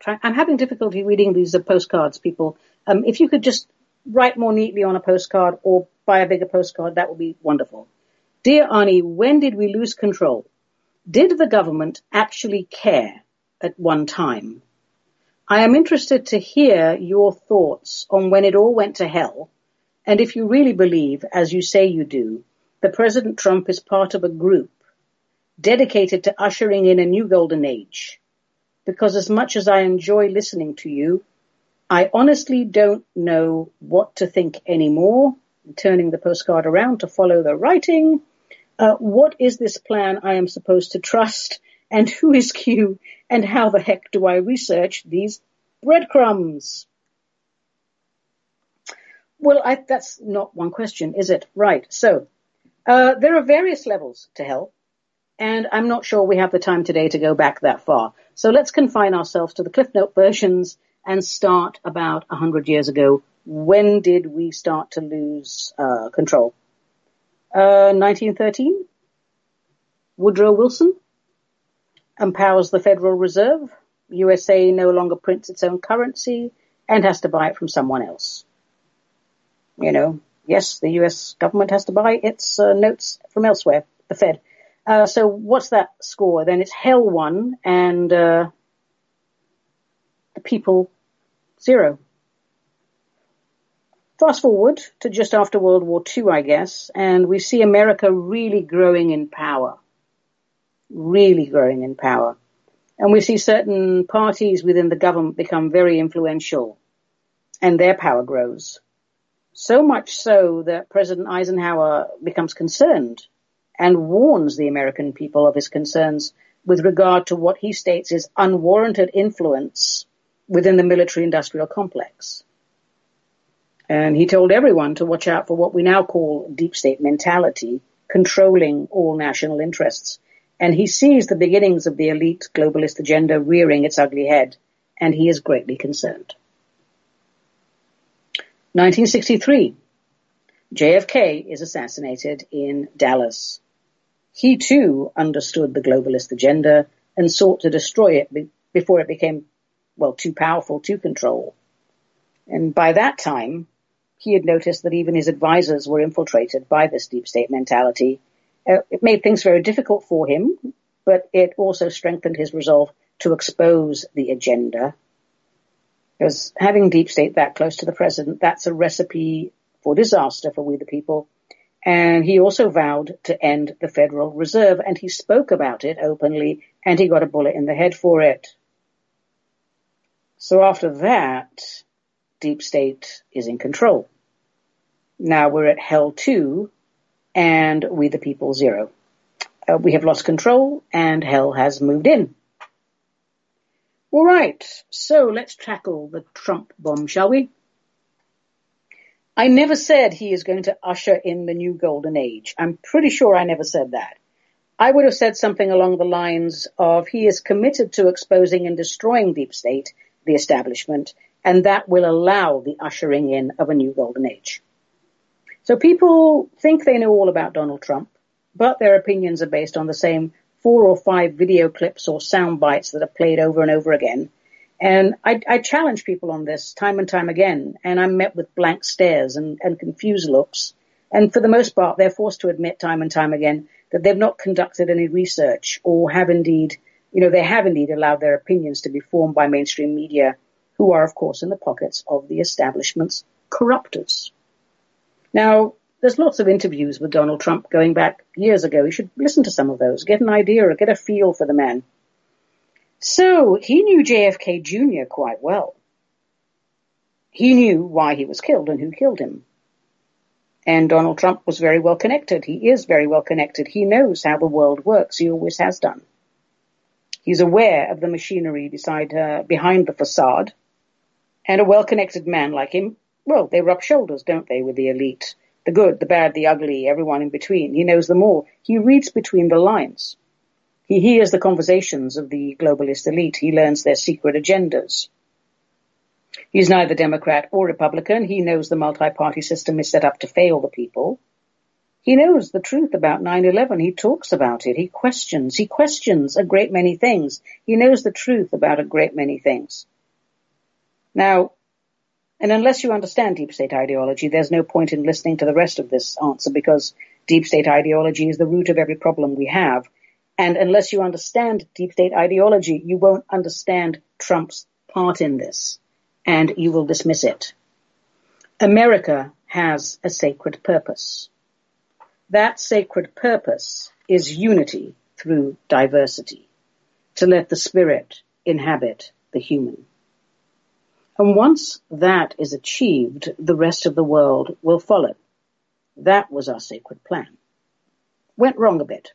try, I'm having difficulty reading these uh, postcards, people. Um, if you could just write more neatly on a postcard or buy a bigger postcard, that would be wonderful. Dear Ani, when did we lose control? Did the government actually care at one time? I am interested to hear your thoughts on when it all went to hell, and if you really believe, as you say you do, that President Trump is part of a group dedicated to ushering in a new golden age. Because as much as I enjoy listening to you, I honestly don't know what to think anymore. I'm turning the postcard around to follow the writing. Uh, what is this plan I am supposed to trust? And who is Q? And how the heck do I research these breadcrumbs? Well, I, that's not one question, is it? Right. So uh there are various levels to hell, and I'm not sure we have the time today to go back that far. So let's confine ourselves to the Cliff Note versions and start about one hundred years ago. When did we start to lose uh control? Uh nineteen thirteen? Woodrow Wilson empowers the Federal Reserve. U S A no longer prints its own currency and has to buy it from someone else. You know, yes, the U S government has to buy its uh, notes from elsewhere, the Fed. Uh, so what's that score? Then it's hell one and uh, the people zero. Fast forward to just after World War Two, I guess, and we see America really growing in power. really growing in power. And we see certain parties within the government become very influential, and their power grows. So much so that President Eisenhower becomes concerned and warns the American people of his concerns with regard to what he states is unwarranted influence within the military-industrial complex. And he told everyone to watch out for what we now call deep state mentality, controlling all national interests. And he sees the beginnings of the elite globalist agenda rearing its ugly head, and he is greatly concerned. nineteen sixty-three, J F K is assassinated in Dallas. He too understood the globalist agenda and sought to destroy it be- before it became, well, too powerful to control. And by that time, he had noticed that even his advisors were infiltrated by this deep state mentality. Uh, it made things very difficult for him, but it also strengthened his resolve to expose the agenda. Because having deep state that close to the president, that's a recipe for disaster for we the people. And he also vowed to end the Federal Reserve, and he spoke about it openly, and he got a bullet in the head for it. So after that, Deep State is in control. Now we're at hell two and we the people zero. Uh, we have lost control and hell has moved in. All right, so let's tackle the Trump bomb, shall we? I never said he is going to usher in the new golden age. I'm pretty sure I never said that. I would have said something along the lines of he is committed to exposing and destroying Deep State, the establishment, and that will allow the ushering in of a new golden age. So people think they know all about Donald Trump, but their opinions are based on the same four or five video clips or sound bites that are played over and over again. And I, I challenge people on this time and time again, and I'm met with blank stares and, and confused looks. And for the most part, they're forced to admit time and time again that they've not conducted any research or have indeed, you know, they have indeed allowed their opinions to be formed by mainstream media, who are, of course, in the pockets of the establishment's corruptors. Now, there's lots of interviews with Donald Trump going back years ago. You should listen to some of those, get an idea or get a feel for the man. So he knew J F K Junior quite well. He knew why he was killed and who killed him. And Donald Trump was very well connected. He is very well connected. He knows how the world works. He always has done. He's aware of the machinery beside, uh, behind the facade. And a well-connected man like him, well, they rub shoulders, don't they, with the elite? The good, the bad, the ugly, everyone in between. He knows them all. He reads between the lines. He hears the conversations of the globalist elite. He learns their secret agendas. He's neither Democrat or Republican. He knows the multi-party system is set up to fail the people. He knows the truth about nine eleven. He talks about it. He questions. He questions a great many things. He knows the truth about a great many things. Now, and unless you understand Deep State ideology, there's no point in listening to the rest of this answer, because Deep State ideology is the root of every problem we have. And unless you understand Deep State ideology, you won't understand Trump's part in this. And you will dismiss it. America has a sacred purpose. That sacred purpose is unity through diversity, to let the spirit inhabit the human. And once that is achieved, the rest of the world will follow. That was our sacred plan. Went wrong a bit,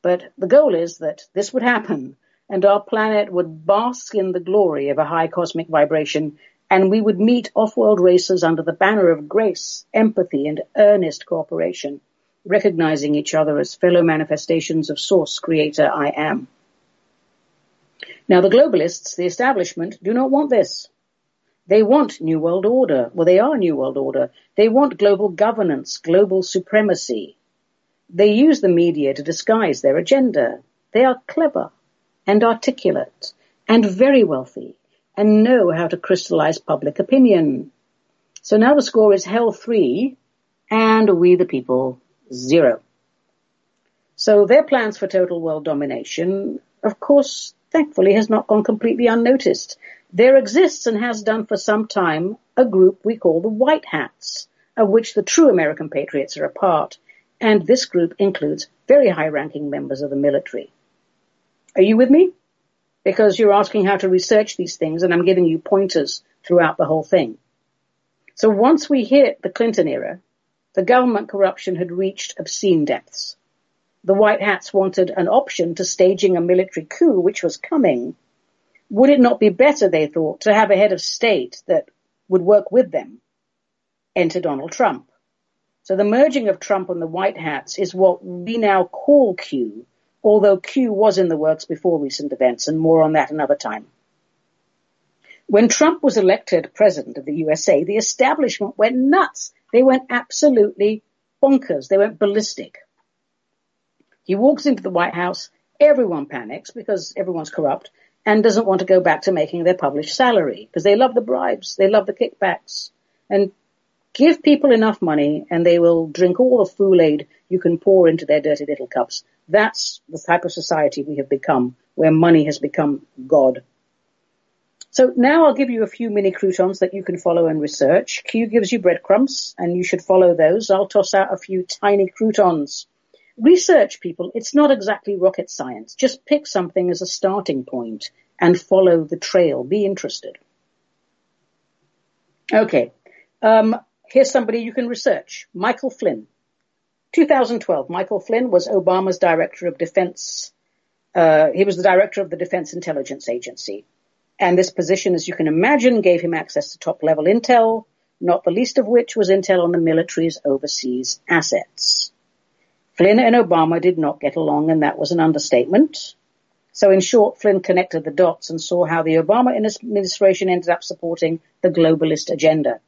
but the goal is that this would happen, and our planet would bask in the glory of a high cosmic vibration, and we would meet off-world races under the banner of grace, empathy, and earnest cooperation, recognizing each other as fellow manifestations of Source, Creator, I Am. Now, the globalists, the establishment, do not want this. They want New World Order. Well, they are New World Order. They want global governance, global supremacy. They use the media to disguise their agenda. They are clever and articulate, and very wealthy, and know how to crystallize public opinion. So now the score is hell three, and we the people zero. So their plans for total world domination, of course, thankfully, has not gone completely unnoticed. There exists, and has done for some time, a group we call the White Hats, of which the true American patriots are a part, and this group includes very high-ranking members of the military. Are you with me? Because you're asking how to research these things, and I'm giving you pointers throughout the whole thing. So once we hit the Clinton era, the government corruption had reached obscene depths. The White Hats wanted an option to staging a military coup, which was coming. Would it not be better, they thought, to have a head of state that would work with them? Enter Donald Trump. So the merging of Trump and the White Hats is what we now call Q, although Q was in the works before recent events, and more on that another time. When Trump was elected president of the U S A, the establishment went nuts. They went absolutely bonkers. They went ballistic. He walks into the White House. Everyone panics because everyone's corrupt and doesn't want to go back to making their published salary, because they love the bribes. They love the kickbacks. And give people enough money and they will drink all the Kool-Aid you can pour into their dirty little cups. That's the type of society we have become, where money has become God. So now I'll give you a few mini croutons that you can follow and research. Q gives you breadcrumbs, and you should follow those. I'll toss out a few tiny croutons. Research, people. It's not exactly rocket science. Just pick something as a starting point and follow the trail. Be interested. Okay. Um, here's somebody you can research. Michael Flynn. twenty twelve, Michael Flynn was Obama's director of defense. Uh, he was the director of the Defense Intelligence Agency. And this position, as you can imagine, gave him access to top-level intel, not the least of which was intel on the military's overseas assets. Flynn and Obama did not get along, and that was an understatement. So in short, Flynn connected the dots and saw how the Obama administration ended up supporting the globalist agenda.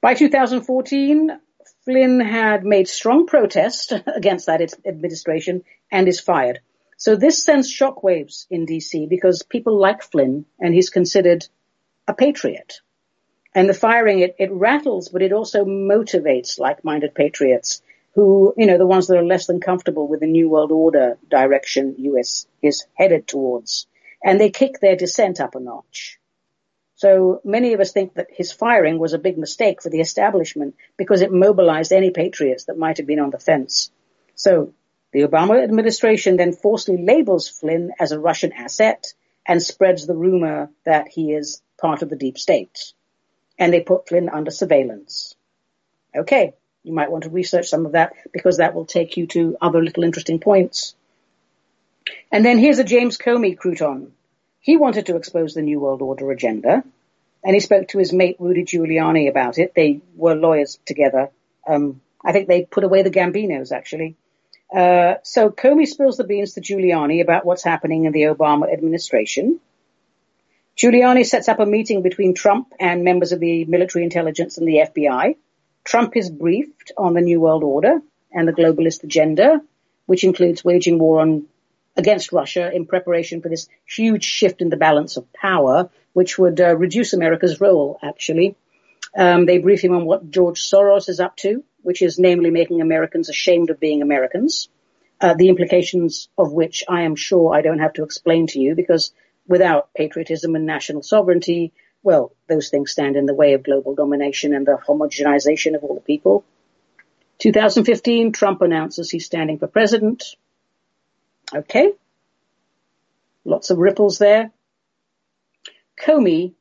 By two thousand fourteen, Flynn had made strong protest against that administration and is fired. So this sends shockwaves in D C because people like Flynn, and he's considered a patriot. And the firing, it, it rattles, but it also motivates like-minded patriots who, you know, the ones that are less than comfortable with the New World Order direction U S is headed towards. And they kick their dissent up a notch. So many of us think that his firing was a big mistake for the establishment because it mobilized any patriots that might have been on the fence. So the Obama administration then falsely labels Flynn as a Russian asset and spreads the rumor that he is part of the deep state. And they put Flynn under surveillance. Okay, you might want to research some of that because that will take you to other little interesting points. And then here's a James Comey crouton. He wanted to expose the New World Order agenda, and he spoke to his mate, Rudy Giuliani, about it. They were lawyers together. Um, I think they put away the Gambinos, actually. Uh, so Comey spills the beans to Giuliani about what's happening in the Obama administration. Giuliani sets up a meeting between Trump and members of the military intelligence and the F B I. Trump is briefed on the New World Order and the globalist agenda, which includes waging war on against Russia in preparation for this huge shift in the balance of power, which would uh, reduce America's role, actually. Um, they brief him on what George Soros is up to, which is namely making Americans ashamed of being Americans, uh, the implications of which I am sure I don't have to explain to you, because without patriotism and national sovereignty, well, those things stand in the way of global domination and the homogenization of all the people. two thousand fifteen, Trump announces he's standing for president. Okay, lots of ripples there. Comey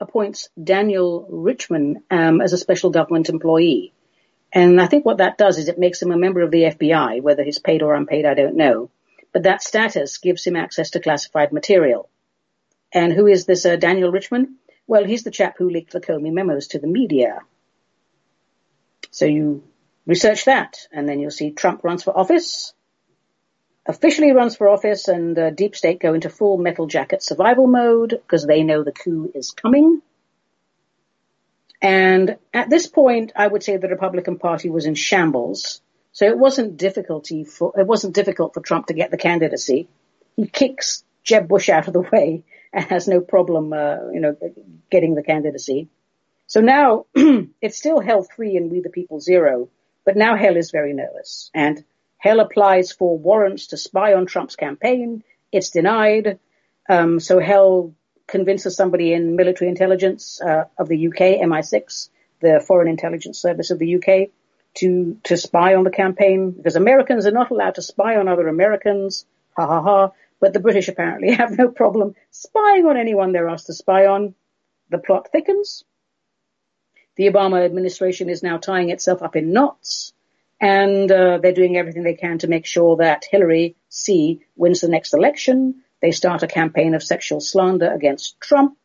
appoints Daniel Richman um, as a special government employee. And I think what that does is it makes him a member of the F B I, whether he's paid or unpaid, I don't know. But that status gives him access to classified material. And who is this uh, Daniel Richman? Well, he's the chap who leaked the Comey memos to the media. So you research that, and then you'll see Trump runs for office. Officially runs for office, and uh, Deep State go into full metal jacket survival mode because they know the coup is coming. And at this point, I would say the Republican Party was in shambles. So it wasn't difficulty for it wasn't difficult for Trump to get the candidacy. He kicks Jeb Bush out of the way and has no problem, uh, you know, getting the candidacy. So now it's still hell three and we the people zero, but now hell is very nervous. And hell applies for warrants to spy on Trump's campaign. It's denied. Um, so hell convinces somebody in military intelligence uh, of the U K, M I six, the Foreign Intelligence Service of the U K, to, to spy on the campaign because Americans are not allowed to spy on other Americans. Ha ha ha. But the British apparently have no problem spying on anyone they're asked to spy on. The plot thickens. The Obama administration is now tying itself up in knots. And uh, they're doing everything they can to make sure that Hillary C. wins the next election. They start a campaign of sexual slander against Trump.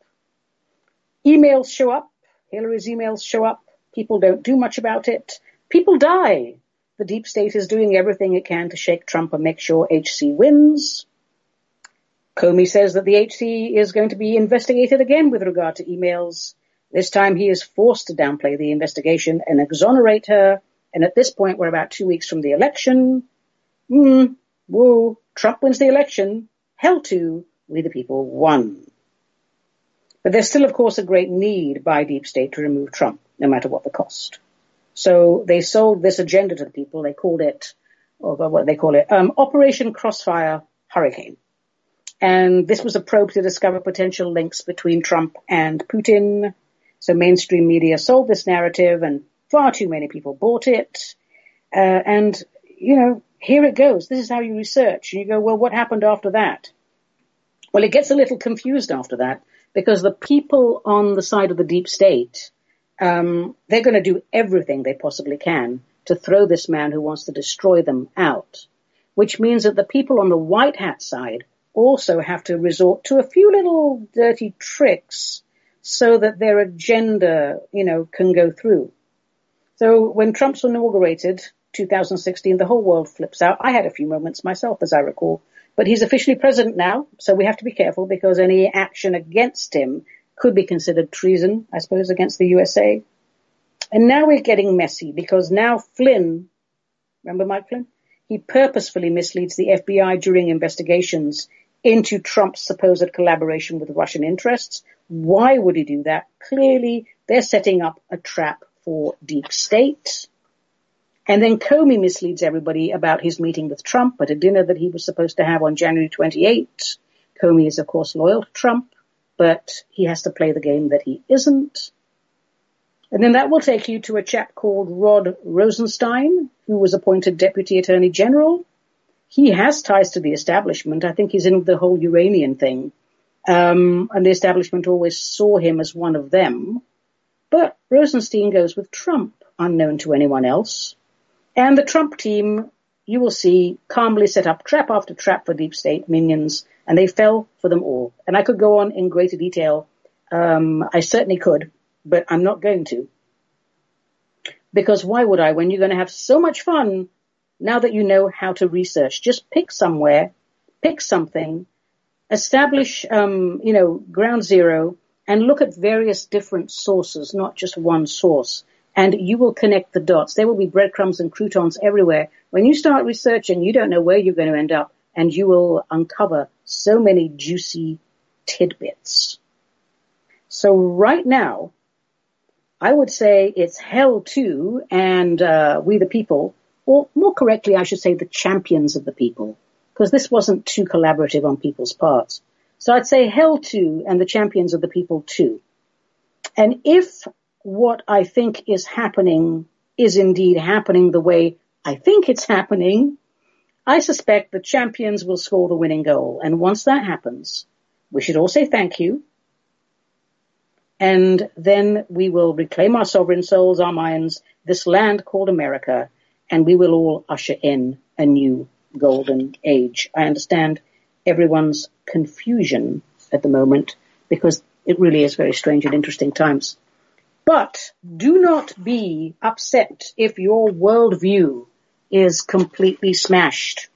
Emails show up. Hillary's emails show up. People don't do much about it. People die. The deep state is doing everything it can to shake Trump and make sure H C wins. Comey says that the H C is going to be investigated again with regard to emails. This time he is forced to downplay the investigation and exonerate her. And at this point, we're about two weeks from the election. Mm, woo, Trump wins the election. Hell to, we the people won. But there's still, of course, a great need by deep state to remove Trump, no matter what the cost. So they sold this agenda to the people. They called it, or what they call it, um, Operation Crossfire Hurricane. And this was a probe to discover potential links between Trump and Putin. So mainstream media sold this narrative and far too many people bought it. Uh, and, you know, here it goes. This is how you research. And you go, well, what happened after that? Well, it gets a little confused after that because the people on the side of the deep state, um, they're going to do everything they possibly can to throw this man who wants to destroy them out, which means that the people on the white hat side also have to resort to a few little dirty tricks so that their agenda, you know, can go through. So when Trump's inaugurated two thousand sixteen, the whole world flips out. I had a few moments myself, as I recall, but he's officially president now, so we have to be careful because any action against him could be considered treason, I suppose, against the U S A. And now we're getting messy because now Flynn, remember Mike Flynn? He purposefully misleads the F B I during investigations into Trump's supposed collaboration with Russian interests. Why would he do that? Clearly, they're setting up a trap for deep state. And then Comey misleads everybody about his meeting with Trump at a dinner that he was supposed to have on January twenty-eighth. Comey is, of course, loyal to Trump, but he has to play the game that he isn't. And then that will take you to a chap called Rod Rosenstein, who was appointed Deputy Attorney General. He has ties to the establishment. I think he's in the whole Iranian thing. Um, and the establishment always saw him as one of them. But Rosenstein goes with Trump, unknown to anyone else. And the Trump team, you will see, calmly set up trap after trap for deep state minions, and they fell for them all. And I could go on in greater detail. Um, I certainly could. But I'm not going to. Because why would I, when you're going to have so much fun now that you know how to research? Just pick somewhere, pick something, establish, um, you know, ground zero, and look at various different sources, not just one source. And you will connect the dots. There will be breadcrumbs and croutons everywhere. When you start researching, you don't know where you're going to end up, and you will uncover so many juicy tidbits. So right now, I would say it's hell too, and uh, we the people, or more correctly, I should say the champions of the people, because this wasn't too collaborative on people's parts. So I'd say hell too, and the champions of the people too. And if what I think is happening is indeed happening the way I think it's happening, I suspect the champions will score the winning goal. And once that happens, we should all say thank you. And then we will reclaim our sovereign souls, our minds, this land called America, and we will all usher in a new golden age. I understand everyone's confusion at the moment because it really is very strange and interesting times. But do not be upset if your worldview is completely smashed.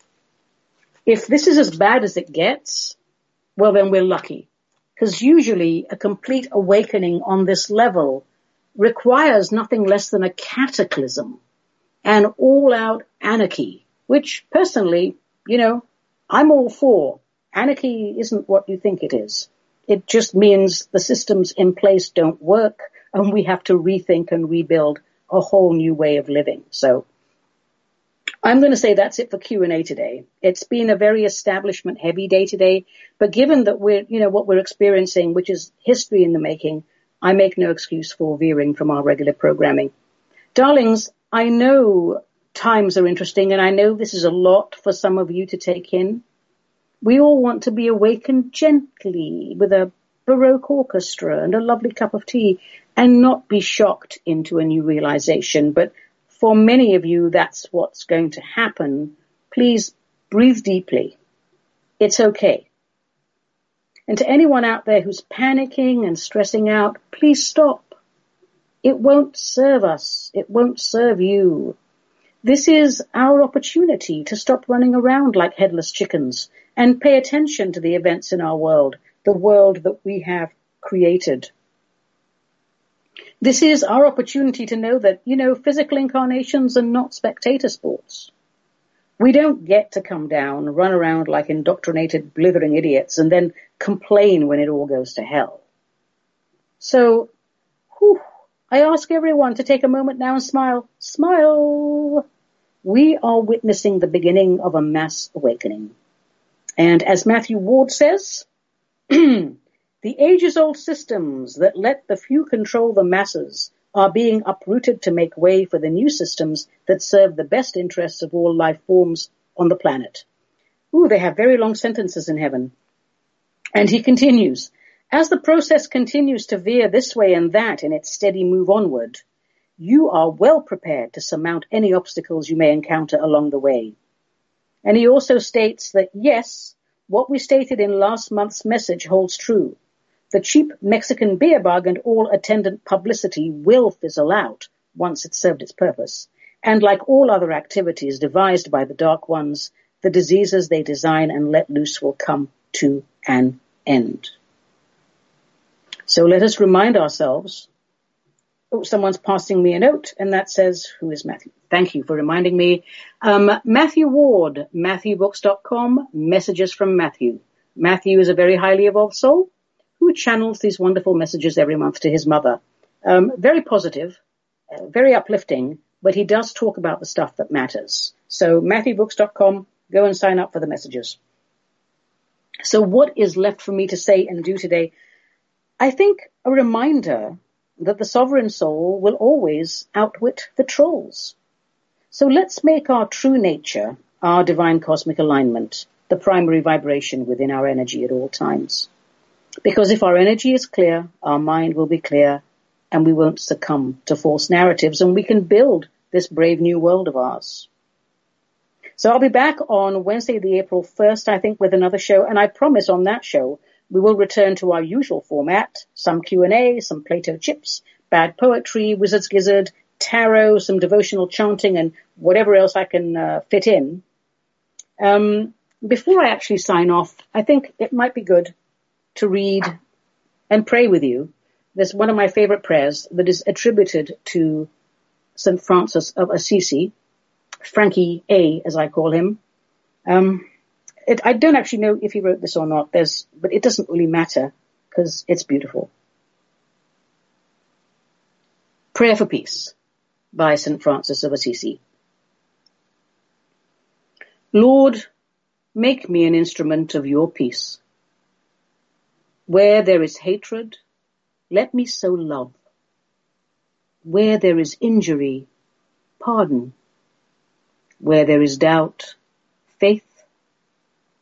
If this is as bad as it gets, well, then we're lucky. Because usually a complete awakening on this level requires nothing less than a cataclysm, an all-out anarchy, which personally, you know, I'm all for. Anarchy isn't what you think it is. It just means the systems in place don't work, and we have to rethink and rebuild a whole new way of living. So I'm going to say that's it for Q and A today. It's been a very establishment-heavy day today, but given that we're, you know, what we're experiencing, which is history in the making, I make no excuse for veering from our regular programming. Darlings, I know times are interesting, and I know this is a lot for some of you to take in. We all want to be awakened gently with a Baroque orchestra and a lovely cup of tea and not be shocked into a new realization, but for many of you, that's what's going to happen. Please breathe deeply. It's okay. And to anyone out there who's panicking and stressing out, please stop. It won't serve us. It won't serve you. This is our opportunity to stop running around like headless chickens and pay attention to the events in our world, the world that we have created. This is our opportunity to know that, you know, physical incarnations are not spectator sports. We don't get to come down, run around like indoctrinated, blithering idiots, and then complain when it all goes to hell. So, whew, I ask everyone to take a moment now and smile. Smile! We are witnessing the beginning of a mass awakening. And as Matthew Ward says, the ages-old systems that let the few control the masses are being uprooted to make way for the new systems that serve the best interests of all life forms on the planet. Ooh, they have very long sentences in heaven. And he continues, As the process continues to veer this way and that in its steady move onward, you are well prepared to surmount any obstacles you may encounter along the way. And he also states that, yes, what we stated in last month's message holds true. The cheap Mexican beer bug and all attendant publicity will fizzle out once it's served its purpose. And like all other activities devised by the dark ones, the diseases they design and let loose will come to an end. So let us remind ourselves. Oh, someone's passing me a note, and that says, who is Matthew? Thank you for reminding me. Um, Matthew Ward, Matthew Books dot com, messages from Matthew. Matthew is a very highly evolved soul who channels these wonderful messages every month to his mother. Um, very positive, uh, very uplifting, but he does talk about the stuff that matters. So Matthew Books dot com, go and sign up for the messages. So what is left for me to say and do today? I think a reminder that the sovereign soul will always outwit the trolls. So let's make our true nature, our divine cosmic alignment, the primary vibration within our energy at all times. Because if our energy is clear, our mind will be clear, and we won't succumb to false narratives, and we can build this brave new world of ours. So I'll be back on Wednesday, the April first, I think, with another show, and I promise on that show, we will return to our usual format, some Q and A, some Plato chips, bad poetry, wizard's gizzard, tarot, some devotional chanting, and whatever else I can uh, fit in. Um, before I actually sign off, I think it might be good to read and pray with you. There's one of my favorite prayers that is attributed to Saint Francis of Assisi, Frankie A, as I call him. Um It, I don't actually know if he wrote this or not, there's, but it doesn't really matter because it's beautiful. Prayer for Peace by Saint Francis of Assisi. Lord, make me an instrument of your peace. Where there is hatred, let me sow love. Where there is injury, pardon. Where there is doubt, faith.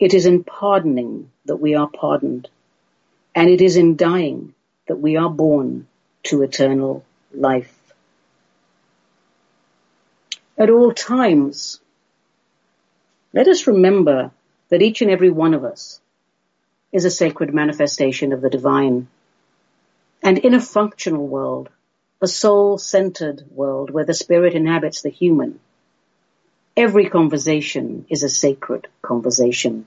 It is in pardoning that we are pardoned, and it is in dying that we are born to eternal life. At all times, let us remember that each and every one of us is a sacred manifestation of the divine, and in a functional world, a soul-centered world where the spirit inhabits the human, every conversation is a sacred conversation.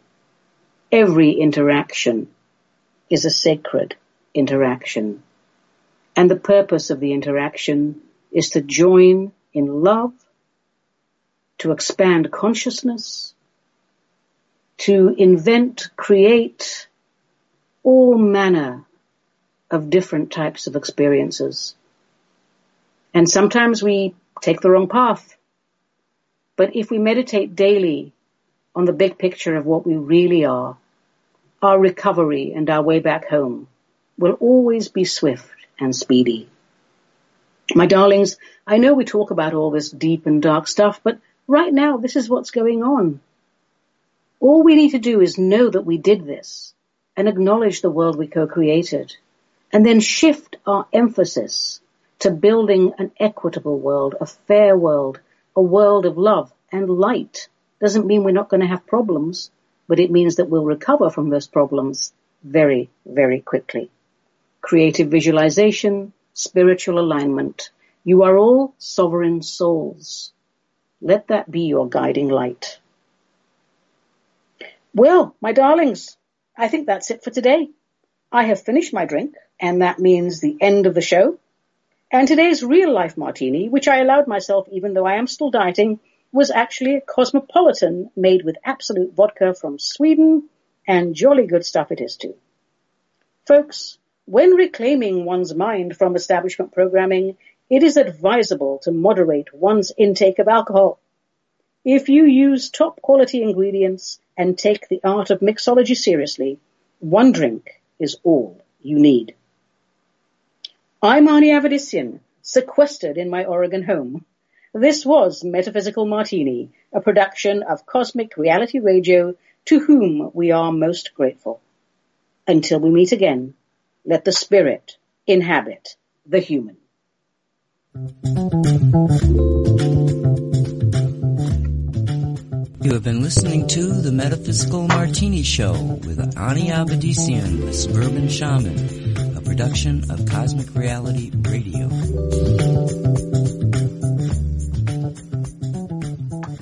Every interaction is a sacred interaction. And the purpose of the interaction is to join in love, to expand consciousness, to invent, create all manner of different types of experiences. And sometimes we take the wrong path. But if we meditate daily on the big picture of what we really are, our recovery and our way back home will always be swift and speedy. My darlings, I know we talk about all this deep and dark stuff, but right now this is what's going on. All we need to do is know that we did this and acknowledge the world we co-created, and then shift our emphasis to building an equitable world, a fair world, a world of love and light. Doesn't mean we're not going to have problems, but it means that we'll recover from those problems very, very quickly. Creative visualization, spiritual alignment. You are all sovereign souls. Let that be your guiding light. Well, my darlings, I think that's it for today. I have finished my drink, and that means the end of the show. And today's real-life martini, which I allowed myself even though I am still dieting, was actually a Cosmopolitan made with Absolut vodka from Sweden, and jolly good stuff it is too. Folks, When reclaiming one's mind from establishment programming, it is advisable to moderate one's intake of alcohol. If you use top-quality ingredients and take the art of mixology seriously, one drink is all you need. I'm Ani Avedissian, sequestered in my Oregon home. This was Metaphysical Martini, a production of Cosmic Reality Radio, to whom we are most grateful. Until we meet again, let the spirit inhabit the human. You have been listening to The Metaphysical Martini Show with Ani Avedissian, the Suburban Shaman, a production of Cosmic Reality Radio.